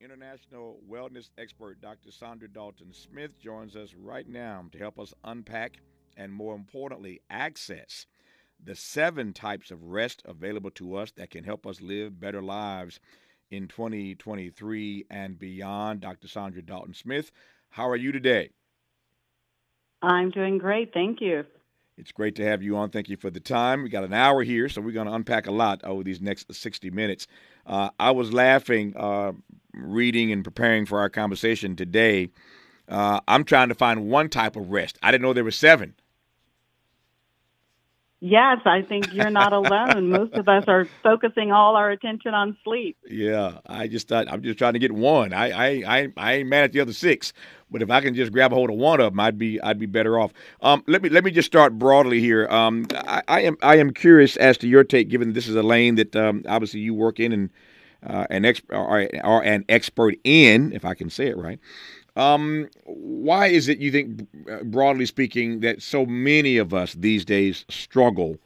International wellness expert Dr. Saundra Dalton-Smith joins us right now to help us unpack and, more importantly, access the 7 types of rest available to us that can help us live better lives in 2023 and beyond. Dr. Saundra Dalton-Smith, how are you today? I'm doing great. Thank you. It's great to have you on. Thank you for the time. We got an hour here, so we're going to unpack a lot over these next 60 minutes. I was laughing reading and preparing for our conversation today. I'm trying to find one type of rest. I didn't know there were 7. Yes, I think you're not alone. Most of us are focusing all our attention on sleep. Yeah, I just thought I'm just trying to get one. I ain't mad at the other 6, but if I can just grab a hold of one of them, I'd be better off. Let me just start broadly here. I am curious as to your take, given this is a lane that obviously you work in and are an expert in, if I can say it right. Why is it you think, broadly speaking, that so many of us these days struggle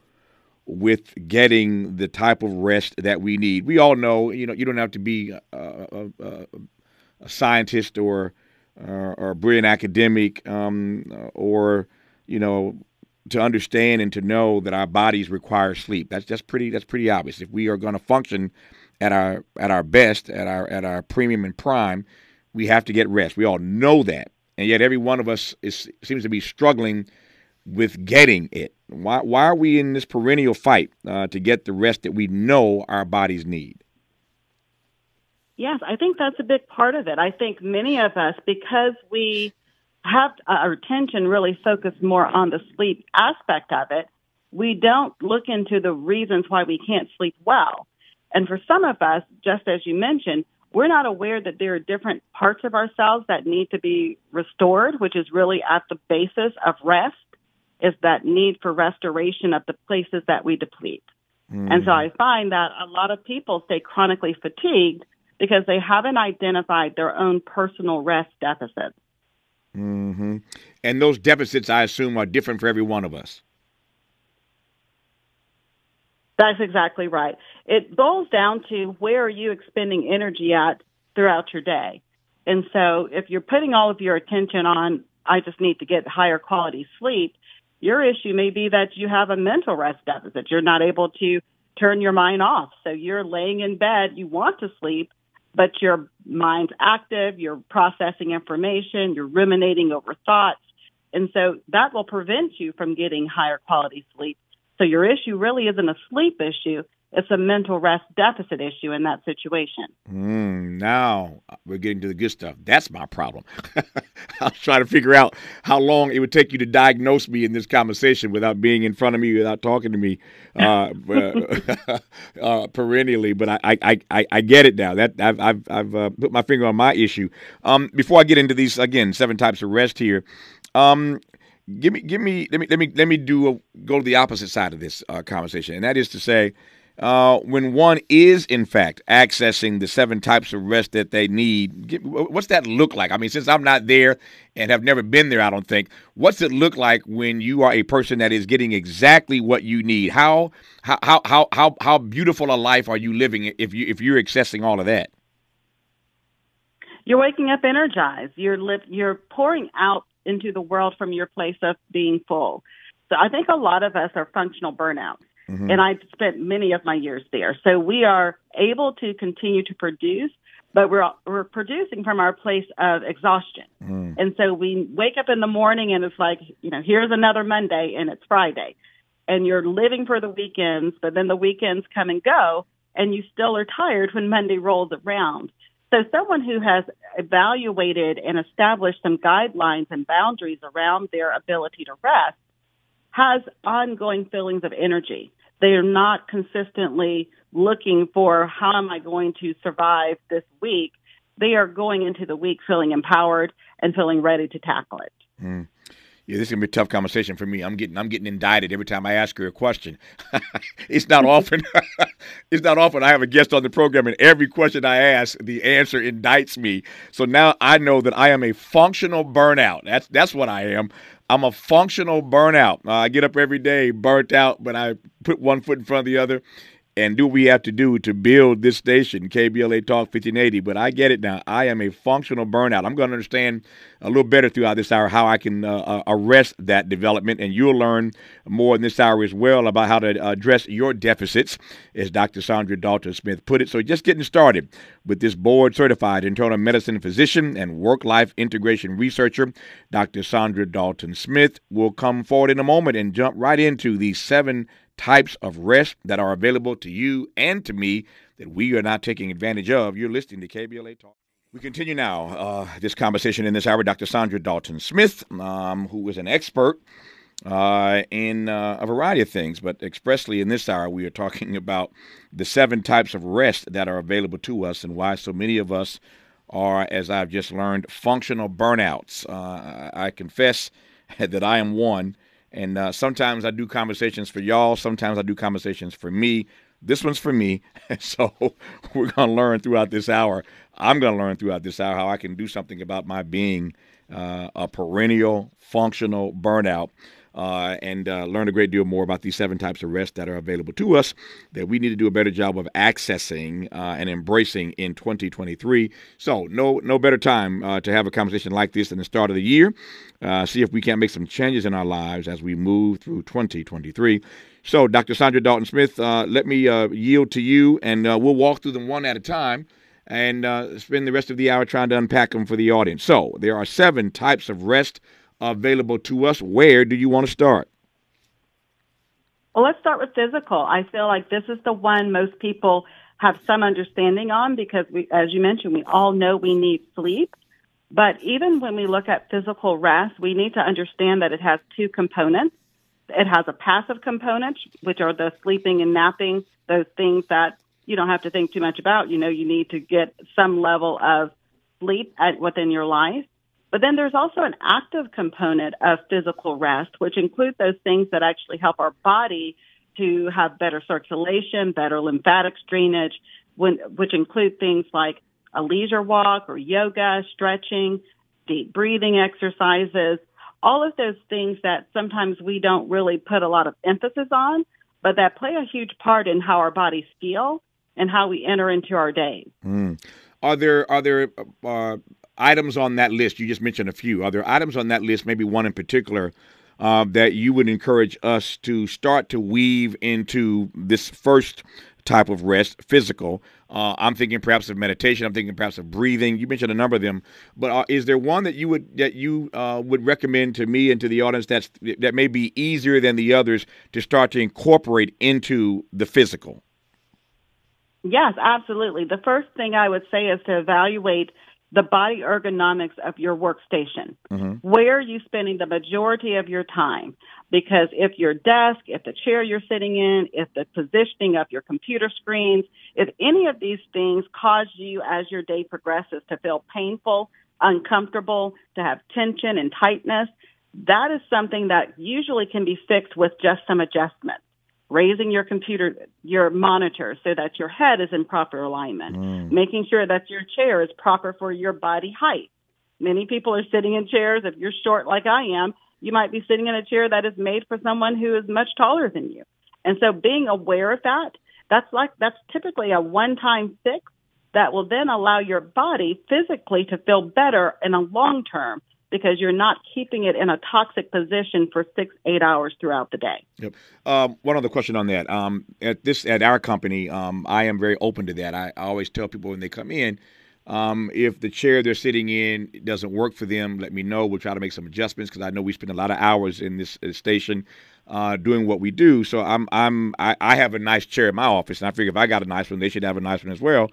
with getting the type of rest that we need? We all know, you don't have to be a scientist or a brilliant academic to understand and to know that our bodies require sleep. That's pretty obvious. If we are going to function at our best, at our premium and prime, we have to get rest. We all know that, and yet every one of us seems to be struggling with getting it. Why are we in this perennial fight to get the rest that we know our bodies need? Yes, I think that's a big part of it. I think many of us, because we have our attention really focused more on the sleep aspect of it, we don't look into the reasons why we can't sleep well. And for some of us, just as you mentioned, we're not aware that there are different parts of ourselves that need to be restored, which is really at the basis of rest, is that need for restoration of the places that we deplete. Mm. And so I find that a lot of people stay chronically fatigued because they haven't identified their own personal rest deficits. Mm-hmm. And those deficits, I assume, are different for every one of us. That's exactly right. It boils down to where are you expending energy at throughout your day. And so if you're putting all of your attention on, I just need to get higher quality sleep, your issue may be that you have a mental rest deficit. You're not able to turn your mind off. So you're laying in bed, you want to sleep, but your mind's active, you're processing information, you're ruminating over thoughts. And so that will prevent you from getting higher quality sleep. So your issue really isn't a sleep issue. It's a mental rest deficit issue in that situation. Now we're getting to the good stuff. That's my problem. I was trying to figure out how long it would take you to diagnose me in this conversation without being in front of me, without talking to me perennially. But I get it now. That I've put my finger on my issue. Before I get into these, again, 7 types of rest here. Let me go to the opposite side of this conversation, and that is to say, when one is in fact accessing the 7 types of rest that they need, what's that look like? I mean, since I'm not there and have never been there, I don't think. What's it look like when you are a person that is getting exactly what you need? How beautiful a life are you living if you're accessing all of that? You're waking up energized. You're pouring out into the world from your place of being full. So I think a lot of us are functional burnout, mm-hmm. and I've spent many of my years there. So we are able to continue to produce, but we're producing from our place of exhaustion. Mm. And so we wake up in the morning and it's like, here's another Monday and it's Friday. And you're living for the weekends, but then the weekends come and go, and you still are tired when Monday rolls around. So someone who has evaluated and established some guidelines and boundaries around their ability to rest has ongoing feelings of energy. They are not consistently looking for how am I going to survive this week. They are going into the week feeling empowered and feeling ready to tackle it. Mm. Yeah, this is gonna be a tough conversation for me. I'm getting indicted every time I ask her a question. It's not often I have a guest on the program, and every question I ask, the answer indicts me. So now I know that I am a functional burnout. That's what I am. I'm a functional burnout. I get up every day burnt out, but I put one foot in front of the other. and do what we have to do to build this station, KBLA Talk 1580. But I get it now. I am a functional burnout. I'm going to understand a little better throughout this hour how I can arrest that development, and you'll learn more in this hour as well about how to address your deficits, as Dr. Saundra Dalton-Smith put it. So just getting started with this board-certified internal medicine physician and work-life integration researcher, Dr. Saundra Dalton-Smith, will come forward in a moment and jump right into the 7 types of rest that are available to you and to me that we are not taking advantage of. You're listening to KBLA Talk. We continue now this conversation in this hour with Dr. Saundra Dalton-Smith, who is an expert in a variety of things, but expressly in this hour we are talking about the 7 types of rest that are available to us and why so many of us are, as I've just learned, functional burnouts. I confess that I am one. And sometimes I do conversations for y'all. Sometimes I do conversations for me. This one's for me. So we're going to learn throughout this hour. I'm going to learn throughout this hour how I can do something about my being a perennial functional burnout and learn a great deal more about these 7 types of rest that are available to us that we need to do a better job of accessing and embracing in 2023. So no better time to have a conversation like this than the start of the year. See if we can't make some changes in our lives as we move through 2023. So, Dr. Saundra Dalton-Smith, let me yield to you, and we'll walk through them one at a time and spend the rest of the hour trying to unpack them for the audience. So, there are 7 types of rest available to us. Where do you want to start? Well, let's start with physical. I feel like this is the one most people have some understanding on because, as you mentioned, we all know we need sleep. But even when we look at physical rest, we need to understand that it has 2 components. It has a passive component, which are the sleeping and napping, those things that you don't have to think too much about. You know, you need to get some level of sleep within your life. But then there's also an active component of physical rest, which includes those things that actually help our body to have better circulation, better lymphatic drainage, which include things like a leisure walk or yoga, stretching, deep breathing exercises, all of those things that sometimes we don't really put a lot of emphasis on, but that play a huge part in how our bodies feel and how we enter into our days. Mm. Are there items on that list? You just mentioned a few. Are there items on that list, maybe one in particular, that you would encourage us to start to weave into this first type of rest, physical? I'm thinking perhaps of meditation. I'm thinking perhaps of breathing. You mentioned a number of them, but is there one that you would recommend to me and to the audience that may be easier than the others to start to incorporate into the physical? Yes, absolutely. The first thing I would say is to evaluate the body ergonomics of your workstation. Mm-hmm. Where are you spending the majority of your time? Because if your desk, if the chair you're sitting in, if the positioning of your computer screens, if any of these things cause you as your day progresses to feel painful, uncomfortable, to have tension and tightness, that is something that usually can be fixed with just some adjustments. Raising your monitor so that your head is in proper alignment, making sure that your chair is proper for your body height. Many people are sitting in chairs. If you're short like I am, you might be sitting in a chair that is made for someone who is much taller than you. And so being aware of that, that's typically a one-time fix that will then allow your body physically to feel better in the long term, because you're not keeping it in a toxic position for 6-8 hours throughout the day. Yep. One other question on that. At our company, I am very open to that. I always tell people when they come in, if the chair they're sitting in doesn't work for them, let me know. We'll try to make some adjustments because I know we spend a lot of hours in this station doing what we do. So I have a nice chair in my office, and I figure if I got a nice one, they should have a nice one as well.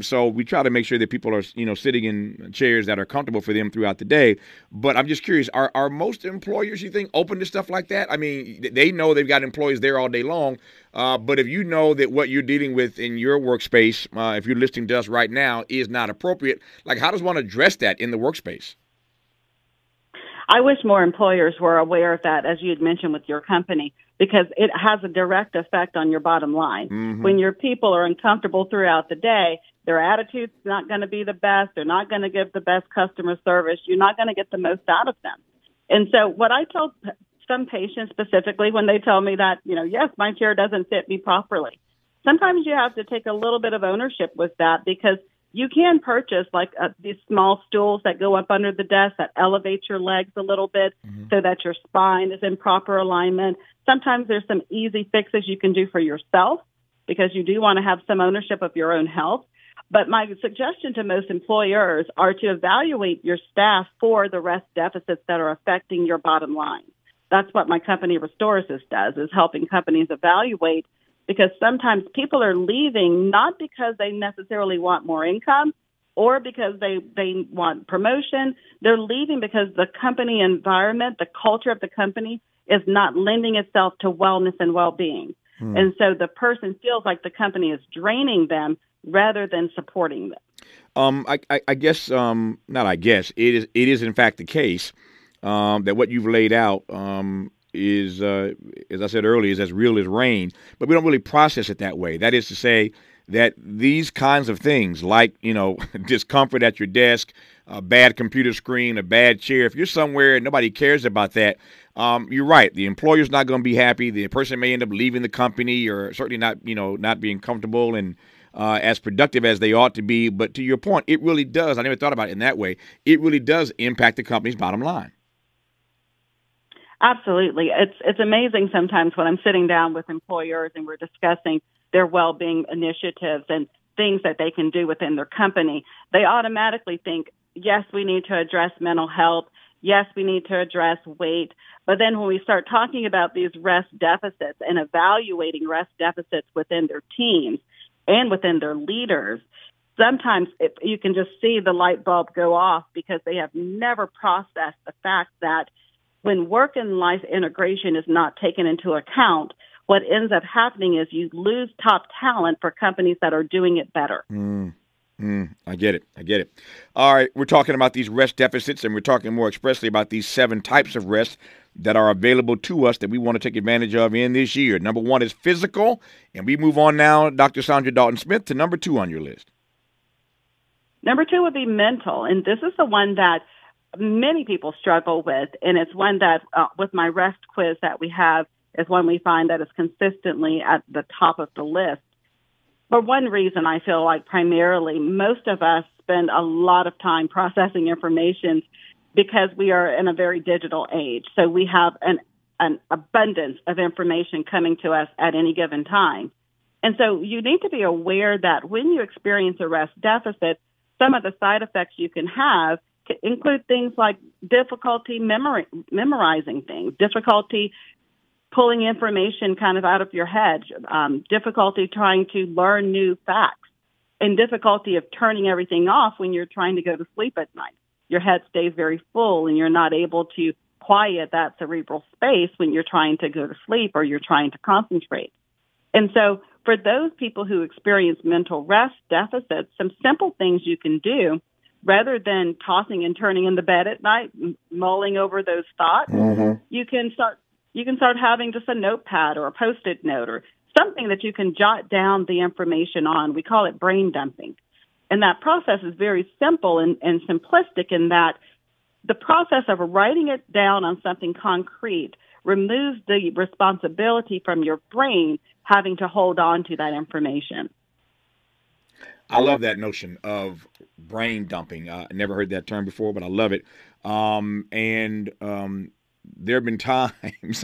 So we try to make sure that people are, sitting in chairs that are comfortable for them throughout the day. But I'm just curious, are most employers, you think, open to stuff like that? I mean, they know they've got employees there all day long. But if you know that what you're dealing with in your workspace, if you're listening to us right now, is not appropriate, like how does one address that in the workspace? I wish more employers were aware of that, as you had mentioned with your company, because it has a direct effect on your bottom line. Mm-hmm. When your people are uncomfortable throughout the day, their attitude's not going to be the best. They're not going to give the best customer service. You're not going to get the most out of them. And so what I tell some patients specifically when they tell me that, yes, my chair doesn't fit me properly, sometimes you have to take a little bit of ownership with that, because you can purchase like these small stools that go up under the desk that elevate your legs a little bit so that your spine is in proper alignment. Sometimes there's some easy fixes you can do for yourself, because you do want to have some ownership of your own health. But my suggestion to most employers are to evaluate your staff for the rest deficits that are affecting your bottom line. That's what my company Restorasis does, is helping companies evaluate, because sometimes people are leaving not because they necessarily want more income or because they want promotion. They're leaving because the company environment, the culture of the company is not lending itself to wellness and well-being. And so the person feels like the company is draining them rather than supporting them. It is in fact the case that what you've laid out is, as I said earlier, is as real as rain. But we don't really process it that way. That is to say that these kinds of things, like, you know, discomfort at your desk, a bad computer screen, a bad chair, if you're somewhere and nobody cares about that, you're right. The employer's not going to be happy. The person may end up leaving the company, or certainly not, you know, not being comfortable and as productive as they ought to be. But to your point, it really does. I never thought about it in that way. It really does impact the company's bottom line. Absolutely. It's amazing sometimes when I'm sitting down with employers and we're discussing their well-being initiatives and things that they can do within their company, they automatically think, yes, we need to address mental health. Yes, we need to address weight. But then when we start talking about these rest deficits and evaluating rest deficits within their teams and within their leaders, sometimes you can just see the light bulb go off, because they have never processed the fact that when work and life integration is not taken into account, what ends up happening is you lose top talent for companies that are doing it better. I get it. All right, we're talking about these rest deficits, and we're talking more expressly about these 7 types of rest that are available to us that we want to take advantage of in this year. Number 1 is physical, and we move on now, Dr. Saundra Dalton-Smith, to number 2 on your list. Number 2 would be mental, and this is the one that many people struggle with, and it's one that with my rest quiz that we have is one we find that is consistently at the top of the list. For one reason, I feel like primarily most of us spend a lot of time processing information because we are in a very digital age. So we have an abundance of information coming to us at any given time. And so you need to be aware that when you experience a rest deficit, some of the side effects you can have include things like difficulty memorizing things, difficulty pulling information kind of out of your head, difficulty trying to learn new facts, and difficulty of turning everything off when you're trying to go to sleep at night. Your head stays very full and you're not able to quiet that cerebral space when you're trying to go to sleep or you're trying to concentrate. And so for those people who experience mental rest deficits, some simple things you can do rather than tossing and turning in the bed at night, mulling over those thoughts, you can start having just a notepad or a Post-it note or something that you can jot down the information on. We call it brain dumping. And that process is very simple and simplistic in that the process of writing it down on something concrete removes the responsibility from your brain having to hold on to that information. I love that notion of brain dumping. I never heard that term before, but I love it. There have been times,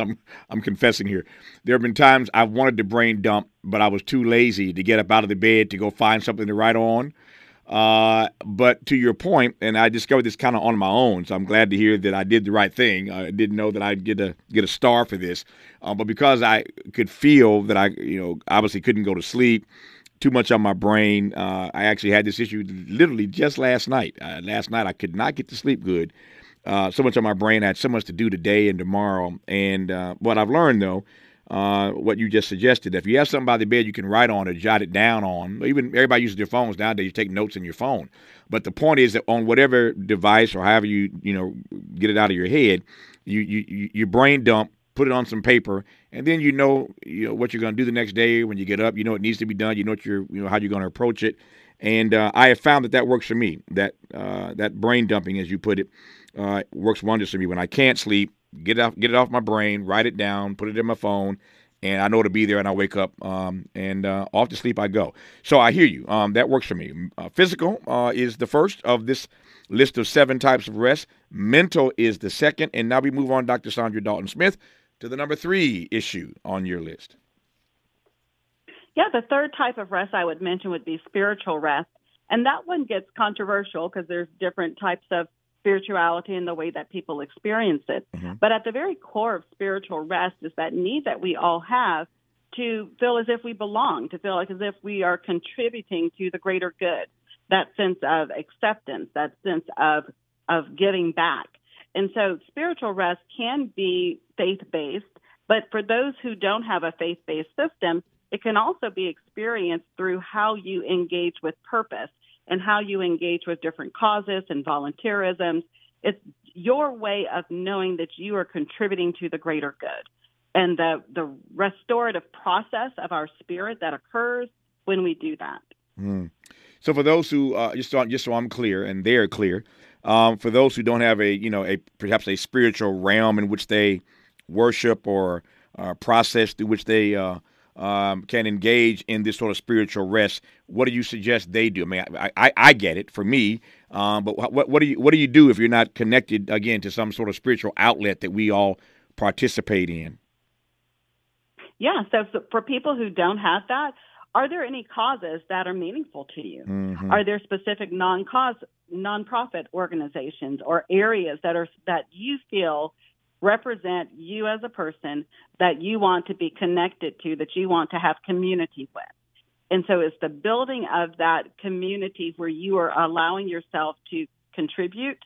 I'm confessing here, there have been times I've wanted to brain dump, but I was too lazy to get up out of the bed to go find something to write on. But to your point, and I discovered this kind of on my own, so I'm glad to hear that I did the right thing. I didn't know that I'd get a star for this. But because I could feel that I, you know, obviously couldn't go to sleep, too much on my brain. I actually had this issue literally just last night. Last night, I could not get to sleep good. So much on my brain. I had so much to do today and tomorrow. And what I've learned, though, what you just suggested, if you have something by the bed you can write on or jot it down on, even everybody uses their phones nowadays, you take notes in your phone. But the point is that on whatever device or however you get it out of your head, you brain dump, put it on some paper, and then you know what you're going to do the next day when you get up. You know it needs to be done. You know what how you're going to approach it. And I have found that works for me. That brain dumping, as you put it, works wonders for me. When I can't sleep, get it off my brain, write it down, put it in my phone, and I know to be there, and I wake up and off to sleep I go. So I hear you. That works for me. Physical is the first of this list of 7 types of rest. Mental is the second. And now we move on, Dr. Saundra Dalton-Smith, to the number 3 issue on your list. Yeah, the third type of rest I would mention would be spiritual rest. And that one gets controversial because there's different types of spirituality and the way that people experience it. Mm-hmm. But at the very core of spiritual rest is that need that we all have to feel as if we belong, to feel like as if we are contributing to the greater good, that sense of acceptance, that sense of giving back. And so spiritual rest can be faith-based, but for those who don't have a faith-based system, it can also be experienced through how you engage with purpose and how you engage with different causes and volunteerisms. It's your way of knowing that you are contributing to the greater good. And the restorative process of our spirit that occurs when we do that. Mm. So for those who, just so I'm clear and they're clear, for those who don't have perhaps a spiritual realm in which they worship or process through which they can engage in this sort of spiritual rest, what do you suggest they do? I mean, I get it for me, but what do you do if you're not connected, again, to some sort of spiritual outlet that we all participate in? Yeah, so for people who don't have that, are there any causes that are meaningful to you? Mm-hmm. Are there specific nonprofit organizations or areas that you feel represent you as a person, that you want to be connected to, that you want to have community with? And so it's the building of that community where you are allowing yourself to contribute,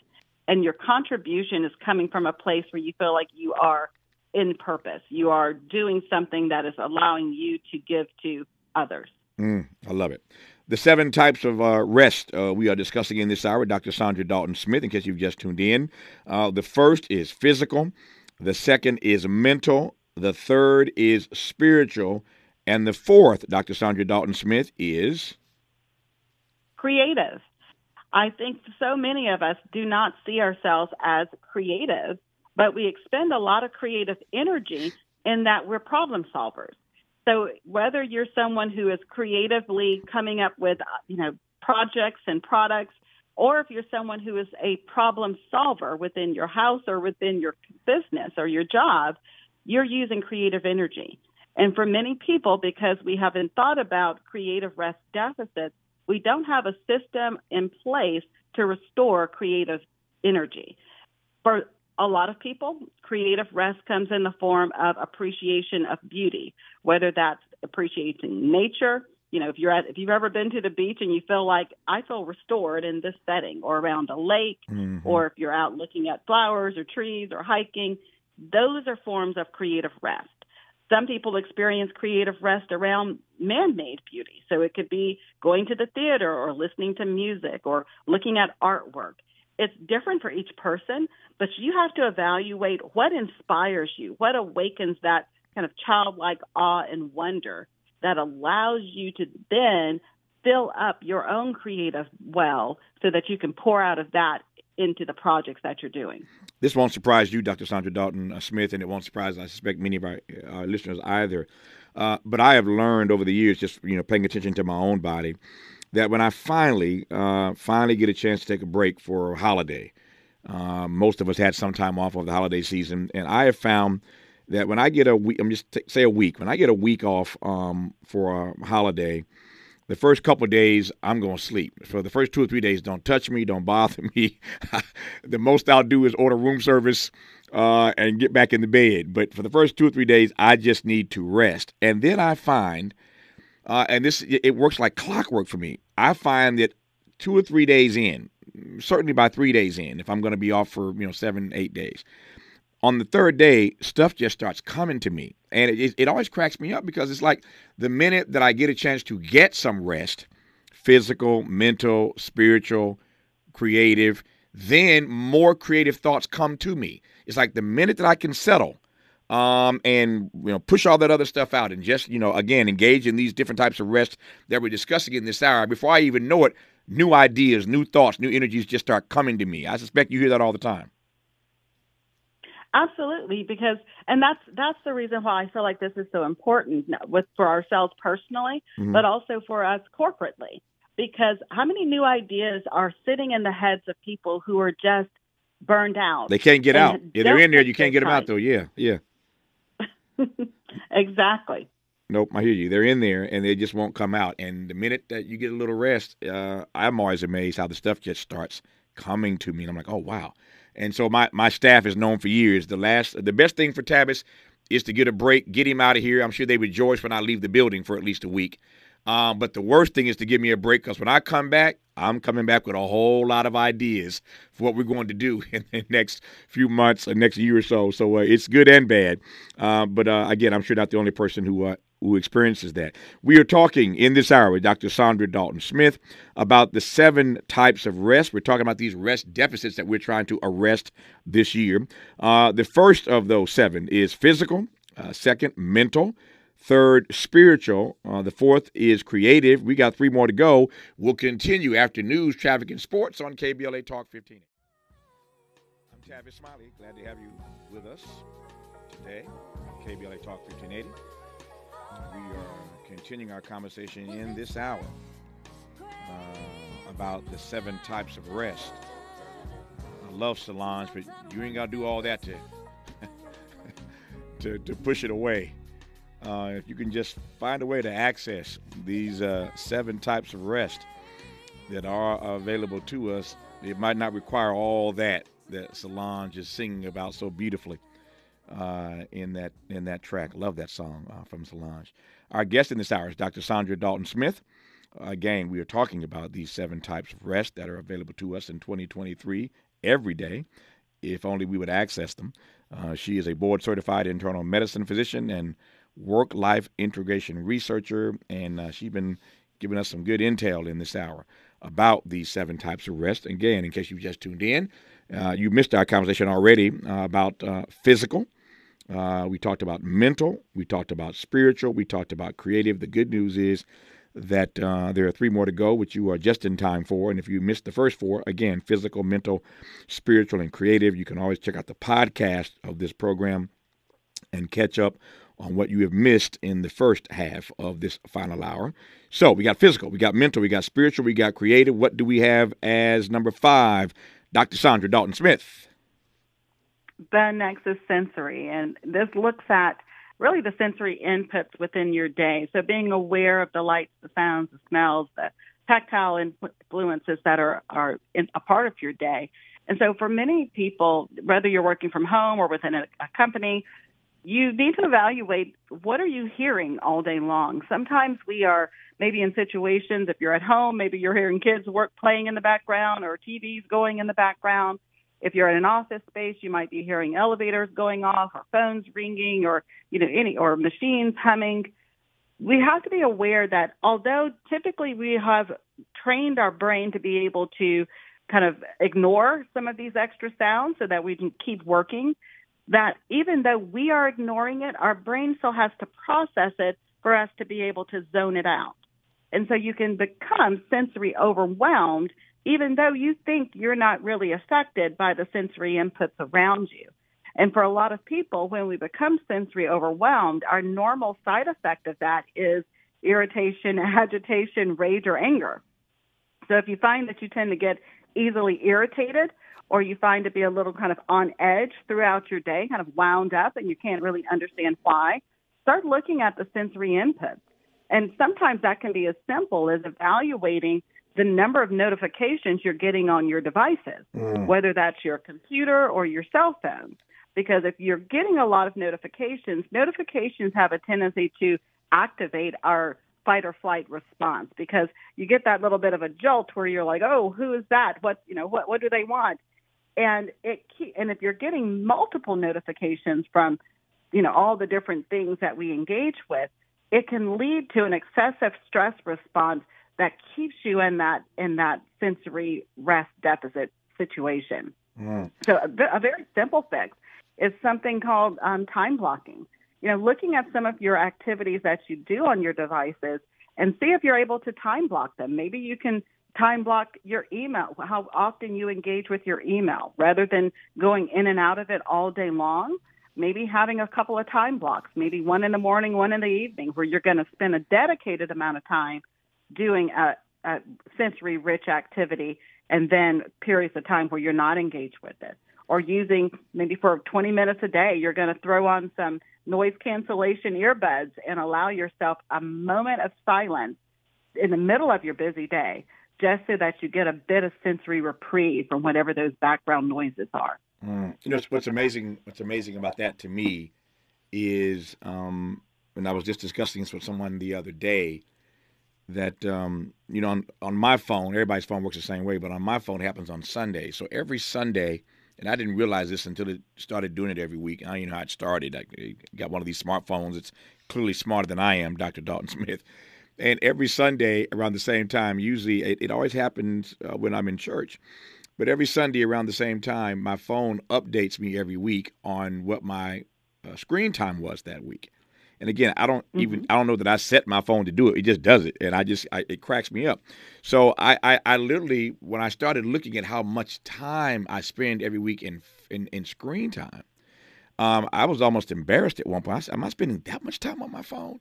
and your contribution is coming from a place where you feel like you are in purpose. You are doing something that is allowing you to give to others. I love it. The 7 types of rest we are discussing in this hour, Dr. Saundra Dalton-Smith, in case you've just tuned in. The first is physical. The second is mental. The third is spiritual. And the fourth, Dr. Saundra Dalton-Smith, is? Creative. I think so many of us do not see ourselves as creative, but we expend a lot of creative energy in that we're problem solvers. So whether you're someone who is creatively coming up with, projects and products, or if you're someone who is a problem solver within your house or within your business or your job, you're using creative energy. And for many people, because we haven't thought about creative rest deficits, we don't have a system in place to restore creative energy. For a lot of people, creative rest comes in the form of appreciation of beauty, whether that's appreciating nature. If you've ever been to the beach and you feel like, I feel restored in this setting, or around a lake, mm-hmm. or if you're out looking at flowers or trees or hiking, those are forms of creative rest. Some people experience creative rest around man-made beauty. So it could be going to the theater or listening to music or looking at artwork. It's different for each person, but you have to evaluate what inspires you, what awakens that kind of childlike awe and wonder that allows you to then fill up your own creative well so that you can pour out of that into the projects that you're doing. This won't surprise you, Dr. Saundra Dalton-Smith, and it won't surprise, I suspect, many of our listeners either. But I have learned over the years, just paying attention to my own body, that when I finally get a chance to take a break for a holiday, most of us had some time off over the holiday season, and I have found that when I get a week, when I get a week off for a holiday, the first couple of days I'm going to sleep. For the first 2 or 3 days, don't touch me, don't bother me. The most I'll do is order room service and get back in the bed. But for the first 2 or 3 days, I just need to rest, and then I find. And it works like clockwork for me. I find that 2 or 3 days in, certainly by 3 days in, if I'm going to be off for 7, 8 days, on the 3rd day, stuff just starts coming to me. And it always cracks me up, because it's like the minute that I get a chance to get some rest, physical, mental, spiritual, creative, then more creative thoughts come to me. It's like the minute that I can settle and push all that other stuff out and just, again, engage in these different types of rest that we're discussing in this hour, before I even know it, new ideas, new thoughts, new energies just start coming to me. I suspect you hear that all the time. Absolutely, because that's the reason why I feel like this is so important for ourselves personally, mm-hmm. but also for us corporately. Because how many new ideas are sitting in the heads of people who are just burned out? They can't get out. Yeah, they're in there. You can't get them out, though. Yeah. Exactly. Nope, I hear you. They're in there, and they just won't come out. And the minute that you get a little rest, I'm always amazed how the stuff just starts coming to me. And I'm like, oh, wow. And so my staff is known for years. The best thing for Tavis is to get a break, get him out of here. I'm sure they rejoice when I leave the building for at least a week. But the worst thing is to give me a break, because when I come back, I'm coming back with a whole lot of ideas for what we're going to do in the next few months, next year or so. So it's good and bad. But again, I'm sure not the only person who experiences that. We are talking in this hour with Dr. Saundra Dalton-Smith about the 7 types of rest. We're talking about these rest deficits that we're trying to arrest this year. The first of those 7 is physical, second, mental, third, spiritual, the fourth is creative. We got 3 more to go. We'll continue after news, traffic, and sports on KBLA Talk 15. I'm Tavis Smiley. Glad to have you with us today on KBLA Talk 1580. We are continuing our conversation in this hour about the 7 types of rest. I love salons, but you ain't got to do all that to push it away. If you can just find a way to access these 7 types of rest that are available to us, it might not require all that Solange is singing about so beautifully in that track. Love that song from Solange. Our guest in this hour is Dr. Saundra Dalton-Smith. Again, we are talking about these 7 types of rest that are available to us in 2023 every day, if only we would access them. She is a board-certified internal medicine physician and work-life integration researcher, and she's been giving us some good intel in this hour about these 7 types of rest. Again, in case you just tuned in, you missed our conversation already about physical. We talked about mental. We talked about spiritual. We talked about creative. The good news is that there are 3 more to go, which you are just in time for. And if you missed the first 4, again, physical, mental, spiritual, and creative, you can always check out the podcast of this program and catch up on what you have missed in the first half of this final hour. So we got physical, we got mental, we got spiritual, we got creative. What do we have as number 5, Dr. Saundra Dalton-Smith? The next is sensory, and this looks at really the sensory inputs within your day. So being aware of the lights, the sounds, the smells, the tactile influences that are a part of your day. And so for many people, whether you're working from home or within a company, you need to evaluate, what are you hearing all day long? Sometimes we are maybe in situations, if you're at home, maybe you're hearing kids playing in the background or TVs going in the background. If you're in an office space, you might be hearing elevators going off or phones ringing or, or machines humming. We have to be aware that although typically we have trained our brain to be able to kind of ignore some of these extra sounds so that we can keep working, that even though we are ignoring it, our brain still has to process it for us to be able to zone it out. And so you can become sensory overwhelmed, even though you think you're not really affected by the sensory inputs around you. And for a lot of people, when we become sensory overwhelmed, our normal side effect of that is irritation, agitation, rage, or anger. So if you find that you tend to get easily irritated, or you find to be a little kind of on edge throughout your day, kind of wound up, and you can't really understand why, start looking at the sensory inputs. And sometimes that can be as simple as evaluating the number of notifications you're getting on your devices, whether that's your computer or your cell phone. Because if you're getting a lot of notifications have a tendency to activate our fight or flight response, because you get that little bit of a jolt where you're like, oh, who is that? What do they want? And if you're getting multiple notifications from, all the different things that we engage with, it can lead to an excessive stress response that keeps you in that sensory rest deficit situation. Mm. So a very simple fix is something called time blocking. Looking at some of your activities that you do on your devices and see if you're able to time block them. Maybe you can time block your email, how often you engage with your email, rather than going in and out of it all day long. Maybe having a couple of time blocks, maybe one in the morning, one in the evening, where you're going to spend a dedicated amount of time doing a sensory-rich activity, and then periods of time where you're not engaged with it. Or using, maybe for 20 minutes a day, you're going to throw on some noise cancellation earbuds and allow yourself a moment of silence in the middle of your busy day, just so that you get a bit of sensory reprieve from whatever those background noises are. You know, what's amazing about that to me is, and I was just discussing this with someone the other day, that, you know, on my phone, everybody's phone works the same way, but on my phone it happens on Sunday. So every Sunday, and I didn't realize this until it started doing it every week. I don't even know how it started. I got one of these smartphones. It's clearly smarter than I am, Dr. Dalton-Smith. And every Sunday around the same time, usually it always happens when I'm in church, but every Sunday around the same time, my phone updates me every week on what my screen time was that week. And again, I don't know that I set my phone to do it. It just does it. And it cracks me up. So I literally, when I started looking at how much time I spend every week in screen time, I was almost embarrassed at one point. I said, am I spending that much time on my phone?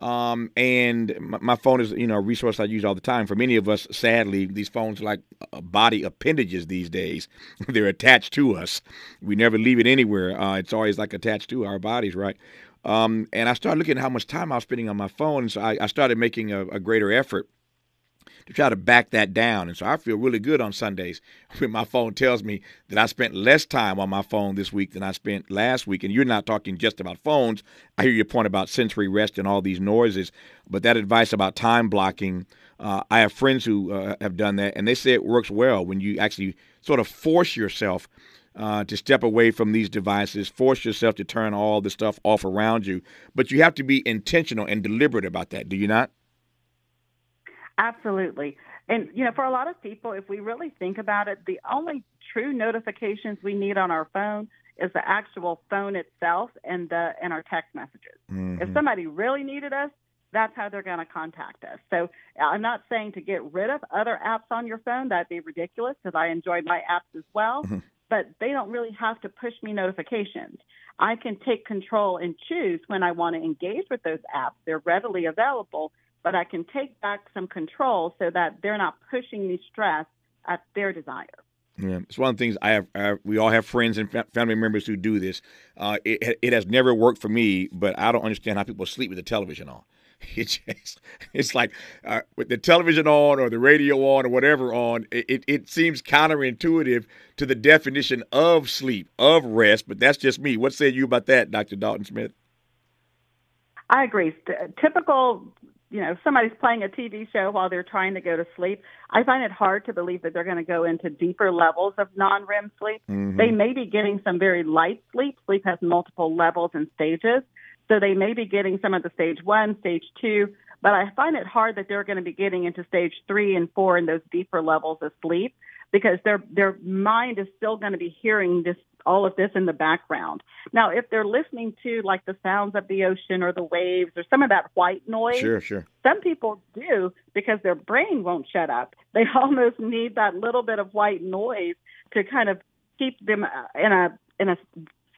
And my phone is, you know, a resource I use all the time. For many of us, sadly, these phones are like body appendages these days. They're attached to us. We never leave it anywhere. It's always like attached to our bodies, right? And I started looking at how much time I was spending on my phone. And so I started making a greater effort to try to back that down. And so I feel really good on Sundays when my phone tells me that I spent less time on my phone this week than I spent last week. And you're not talking just about phones. I hear your point about sensory rest and all these noises, but that advice about time blocking, I have friends who have done that, and they say it works well when you actually sort of force yourself to step away from these devices, force yourself to turn all the stuff off around you. But you have to be intentional and deliberate about that, do you not? Absolutely. And, you know, for a lot of people, if we really think about it, the only true notifications we need on our phone is the actual phone itself and our text messages. Mm-hmm. If somebody really needed us, that's how they're going to contact us. So I'm not saying to get rid of other apps on your phone. That'd be ridiculous, because I enjoy my apps as well. Mm-hmm. But they don't really have to push me notifications. I can take control and choose when I want to engage with those apps. They're readily available, but I can take back some control so that they're not pushing me stress at their desire. Yeah, it's one of the things we all have friends and family members who do this. It has never worked for me, but I don't understand how people sleep with the television on. It's like with the television on or the radio on or whatever on, it seems counterintuitive to the definition of sleep, of rest, but that's just me. What say you about that, Dr. Dalton-Smith? I agree. Typical... You know, if somebody's playing a TV show while they're trying to go to sleep, I find it hard to believe that they're going to go into deeper levels of non-REM sleep. Mm-hmm. They may be getting some very light sleep. Sleep has multiple levels and stages. So they may be getting some of the stage 1, stage 2, but I find it hard that they're going to be getting into stage 3 and 4 in those deeper levels of sleep, because their mind is still going to be hearing all of this in the background. Now, if they're listening to like the sounds of the ocean or the waves or some of that white noise, sure. Some people do, because their brain won't shut up. They almost need that little bit of white noise to kind of keep them in a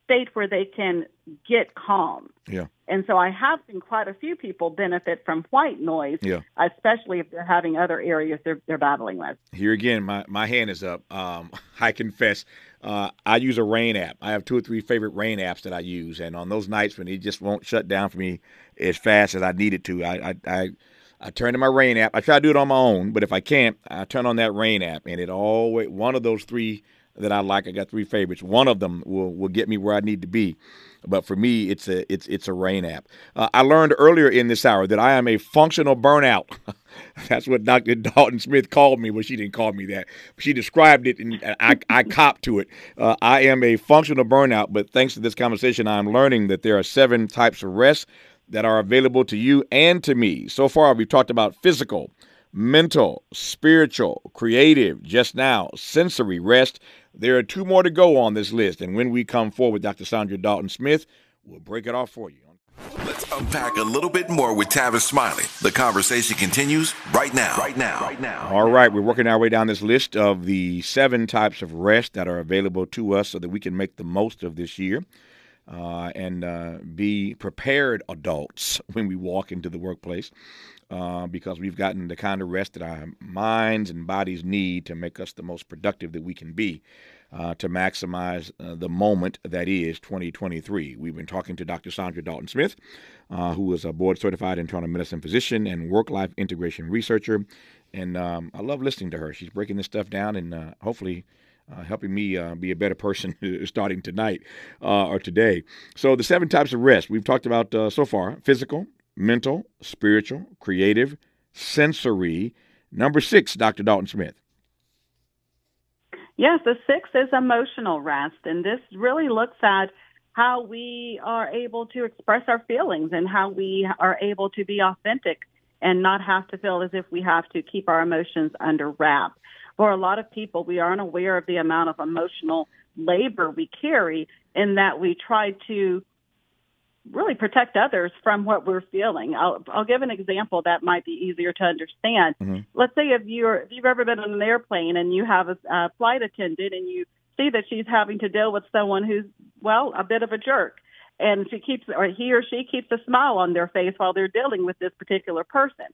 state where they can get calm. Yeah. And so I have seen quite a few people benefit from white noise, yeah, especially if they're having other areas they're battling with. Here again, my hand is up. I confess, I use a rain app. I have 2 or 3 favorite rain apps that I use. And on those nights when it just won't shut down for me as fast as I need it to, I turn to my rain app. I try to do it on my own, but if I can't, I turn on that rain app. And it always, one of those 3 that I like, I got 3 favorites. One of them will get me where I need to be. But for me, it's a rain app. I learned earlier in this hour that I am a functional burnout. That's what Dr. Dalton-Smith called me. Well, she didn't call me that. She described it, and I copped to it. I am a functional burnout, but thanks to this conversation, I'm learning that there are 7 types of rest that are available to you and to me. So far, we've talked about physical, mental, spiritual, creative, just now, sensory rest. There are 2 more to go on this list, and when we come forward, Dr. Saundra Dalton-Smith will break it off for you. Let's unpack a little bit more with Tavis Smiley. The conversation continues right now. All right, we're working our way down this list of the 7 types of rest that are available to us so that we can make the most of this year and be prepared adults when we walk into the workplace because we've gotten the kind of rest that our minds and bodies need to make us the most productive that we can be. To maximize the moment that is 2023. We've been talking to Dr. Saundra Dalton-Smith, who is a board-certified internal medicine physician and work-life integration researcher. And I love listening to her. She's breaking this stuff down and hopefully helping me be a better person starting tonight or today. So the 7 types of rest we've talked about so far: physical, mental, spiritual, creative, sensory. Number 6, Dr. Dalton-Smith. Yes, the 6th is emotional rest, and this really looks at how we are able to express our feelings and how we are able to be authentic and not have to feel as if we have to keep our emotions under wrap. For a lot of people, we aren't aware of the amount of emotional labor we carry in that we try to really protect others from what we're feeling. I'll give an example that might be easier to understand. Mm-hmm. Let's say if you've ever been on an airplane and you have a flight attendant and you see that she's having to deal with someone who's, well, a bit of a jerk, and he or she keeps a smile on their face while they're dealing with this particular person.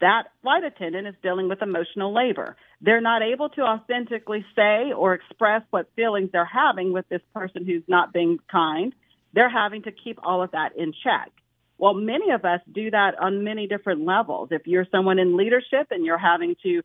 That flight attendant is dealing with emotional labor. They're not able to authentically say or express what feelings they're having with this person who's not being kind. They're having to keep all of that in check. Well, many of us do that on many different levels. If you're someone in leadership and you're having to,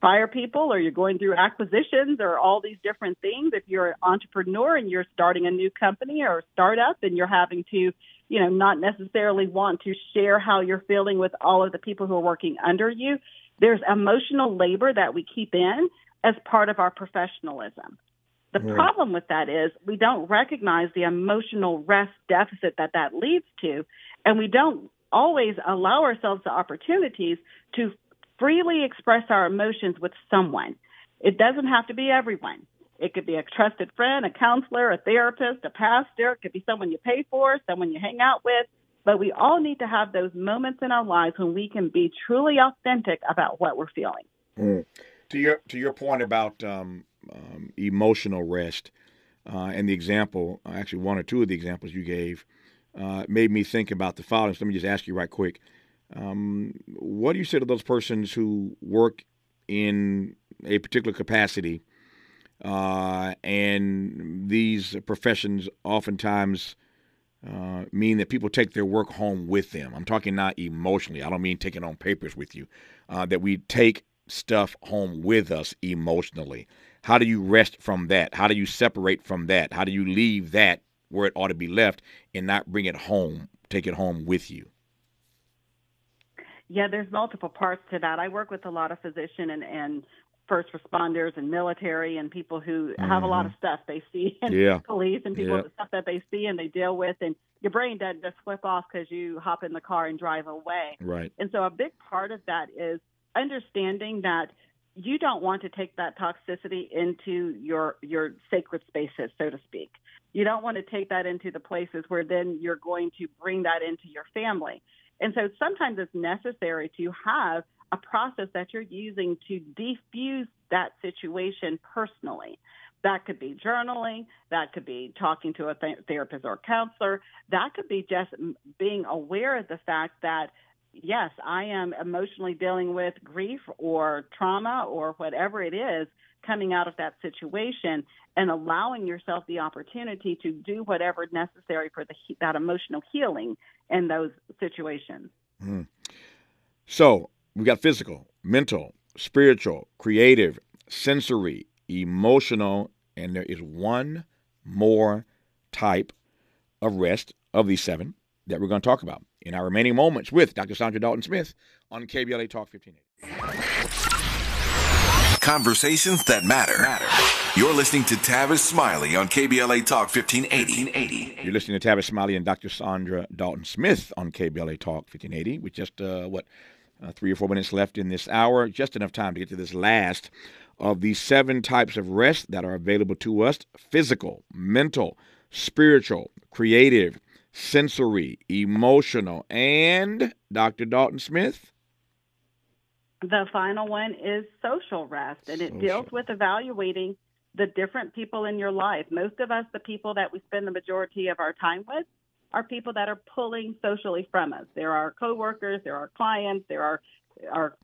fire people, or you're going through acquisitions or all these different things, if you're an entrepreneur and you're starting a new company or a startup and you're having to, not necessarily want to share how you're feeling with all of the people who are working under you, there's emotional labor that we keep in as part of our professionalism. The problem with that is we don't recognize the emotional rest deficit that leads to, and we don't always allow ourselves the opportunities to freely express our emotions with someone. It doesn't have to be everyone. It could be a trusted friend, a counselor, a therapist, a pastor. It could be someone you pay for, someone you hang out with. But we all need to have those moments in our lives when we can be truly authentic about what we're feeling. Mm. To your point about emotional rest and the example, actually one or two of the examples you gave, made me think about the following. So let me just ask you right quick. What do you say to those persons who work in a particular capacity and these professions oftentimes mean that people take their work home with them? I'm talking not emotionally. I don't mean taking on papers with you, that we take stuff home with us emotionally. How do you rest from that? How do you separate from that? How do you leave that where it ought to be left and not bring it home, take it home with you? Yeah, there's multiple parts to that. I work with a lot of physicians and first responders and military and people who mm-hmm. have a lot of stuff they see and police and people with stuff that they see and they deal with, and your brain doesn't just flip off because you hop in the car and drive away. Right. And so a big part of that is understanding that you don't want to take that toxicity into your sacred spaces, so to speak. You don't want to take that into the places where then you're going to bring that into your family. And so sometimes it's necessary to have a process that you're using to defuse that situation personally. That could be journaling. That could be talking to a therapist or counselor. That could be just being aware of the fact that yes, I am emotionally dealing with grief or trauma or whatever it is coming out of that situation, and allowing yourself the opportunity to do whatever necessary for that emotional healing in those situations. Mm. So we got physical, mental, spiritual, creative, sensory, emotional, and there is one more type of rest of these 7 that we're going to talk about in our remaining moments with Dr. Saundra Dalton-Smith on KBLA Talk 1580. Conversations that matter. You're listening to Tavis Smiley on KBLA Talk 1580. You're listening to Tavis Smiley and Dr. Saundra Dalton-Smith on KBLA Talk 1580. We just, 3 or 4 minutes left in this hour. Just enough time to get to this last of the 7 types of rest that are available to us: physical, mental, spiritual, creative, sensory, emotional, and Dr. Dalton-Smith? The final one is social rest, and it deals with evaluating the different people in your life. Most of us, the people that we spend the majority of our time with, are people that are pulling socially from us. There are coworkers, there are clients, there are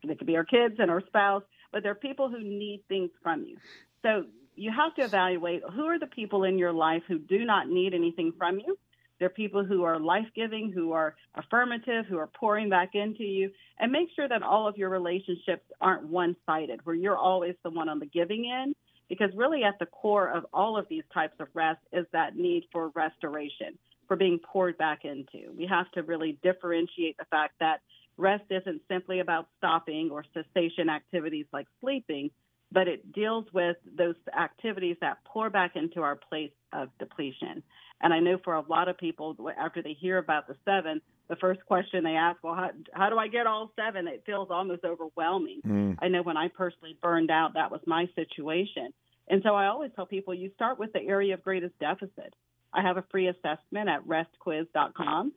it could be our kids and our spouse, but there are people who need things from you. So you have to evaluate who are the people in your life who do not need anything from you. They're people who are life-giving, who are affirmative, who are pouring back into you, and make sure that all of your relationships aren't one-sided, where you're always the one on the giving end, because really at the core of all of these types of rest is that need for restoration, for being poured back into. We have to really differentiate the fact that rest isn't simply about stopping or cessation activities like sleeping, but it deals with those activities that pour back into our place of depletion. And I know for a lot of people, after they hear about the seven, the first question they ask, well, how do I get all seven? It feels almost overwhelming. I know when I personally burned out, that was my situation. And so I always tell people, you start with the area of greatest deficit. I have a free assessment at restquiz.com.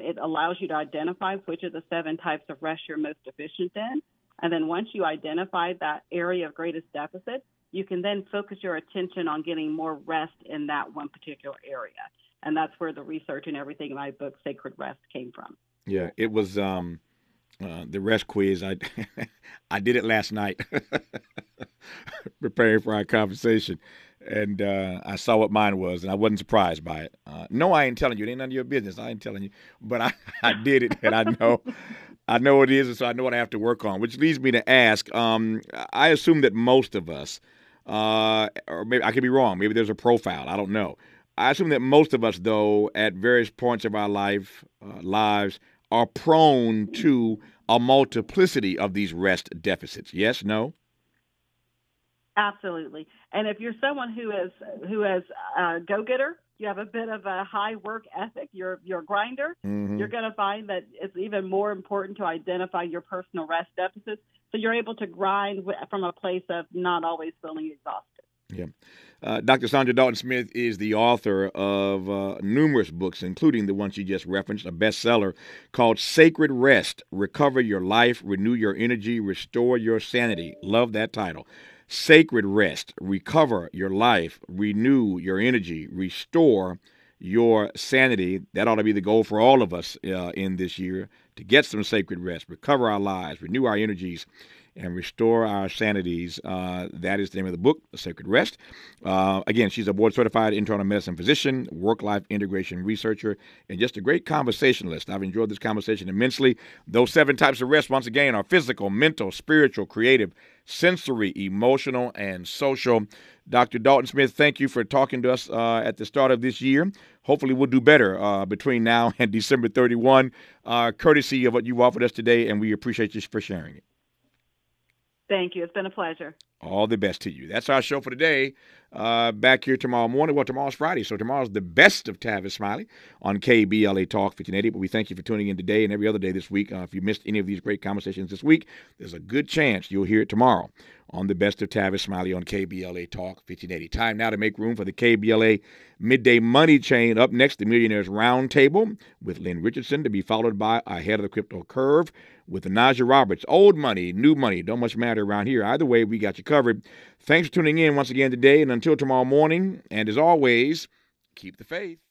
It allows you to identify which of the seven types of rest you're most deficient in. And then once you identify that area of greatest deficit, you can then focus your attention on getting more rest in that one particular area. And that's where the research and everything in my book, Sacred Rest, came from. Yeah, it was the rest quiz. I did it last night, preparing for our conversation. And I saw what mine was, and I wasn't surprised by it. No, I ain't telling you. It ain't none of your business. I ain't telling you. But I did it, and I know it is, and so I know what I have to work on, which leads me to ask, I assume that most of us, or maybe I could be wrong, maybe there's a profile, I don't know. I assume that most of us, though, at various points of our lives, are prone to a multiplicity of these rest deficits. Yes, no? Absolutely. And if you're someone who is a go-getter, you have a bit of a high work ethic, you're a grinder, you're going to find that it's even more important to identify your personal rest deficits so you're able to grind from a place of not always feeling exhausted. Yeah. Dr. Saundra Dalton-Smith is the author of numerous books, including the one she just referenced, a bestseller called Sacred Rest, Recover Your Life, Renew Your Energy, Restore Your Sanity. Love that title. Sacred Rest, Recover Your Life, Renew Your Energy, Restore Your Sanity. That ought to be the goal for all of us in this year, to get some sacred rest, recover our lives, renew our energies, and restore our sanities. That is the name of the book, Sacred Rest. Again, she's a board-certified internal medicine physician, work-life integration researcher, and just a great conversationalist. I've enjoyed this conversation immensely. Those seven types of rest, once again, are physical, mental, spiritual, creative, sensory, emotional, and social. Dr. Dalton-Smith, thank you for talking to us at the start of this year. Hopefully we'll do better between now and December 31, courtesy of what you've offered us today, and we appreciate you for sharing it. Thank you. It's been a pleasure. All the best to you. That's our show for today. Back here tomorrow morning. Well, tomorrow's Friday, so tomorrow's the best of Tavis Smiley on KBLA Talk 1580. But we thank you for tuning in today and every other day this week. If you missed any of these great conversations this week, there's a good chance you'll hear it tomorrow on the best of Tavis Smiley on KBLA Talk 1580. Time now to make room for the KBLA Midday Money Chain. Up next, the Millionaires Roundtable with Lynn Richardson, to be followed by Ahead of the Crypto Curve with Naja Roberts. Old money, new money, don't much matter around here. Either way, we got you covered. Thanks for tuning in once again today, and until tomorrow morning, and as always, keep the faith.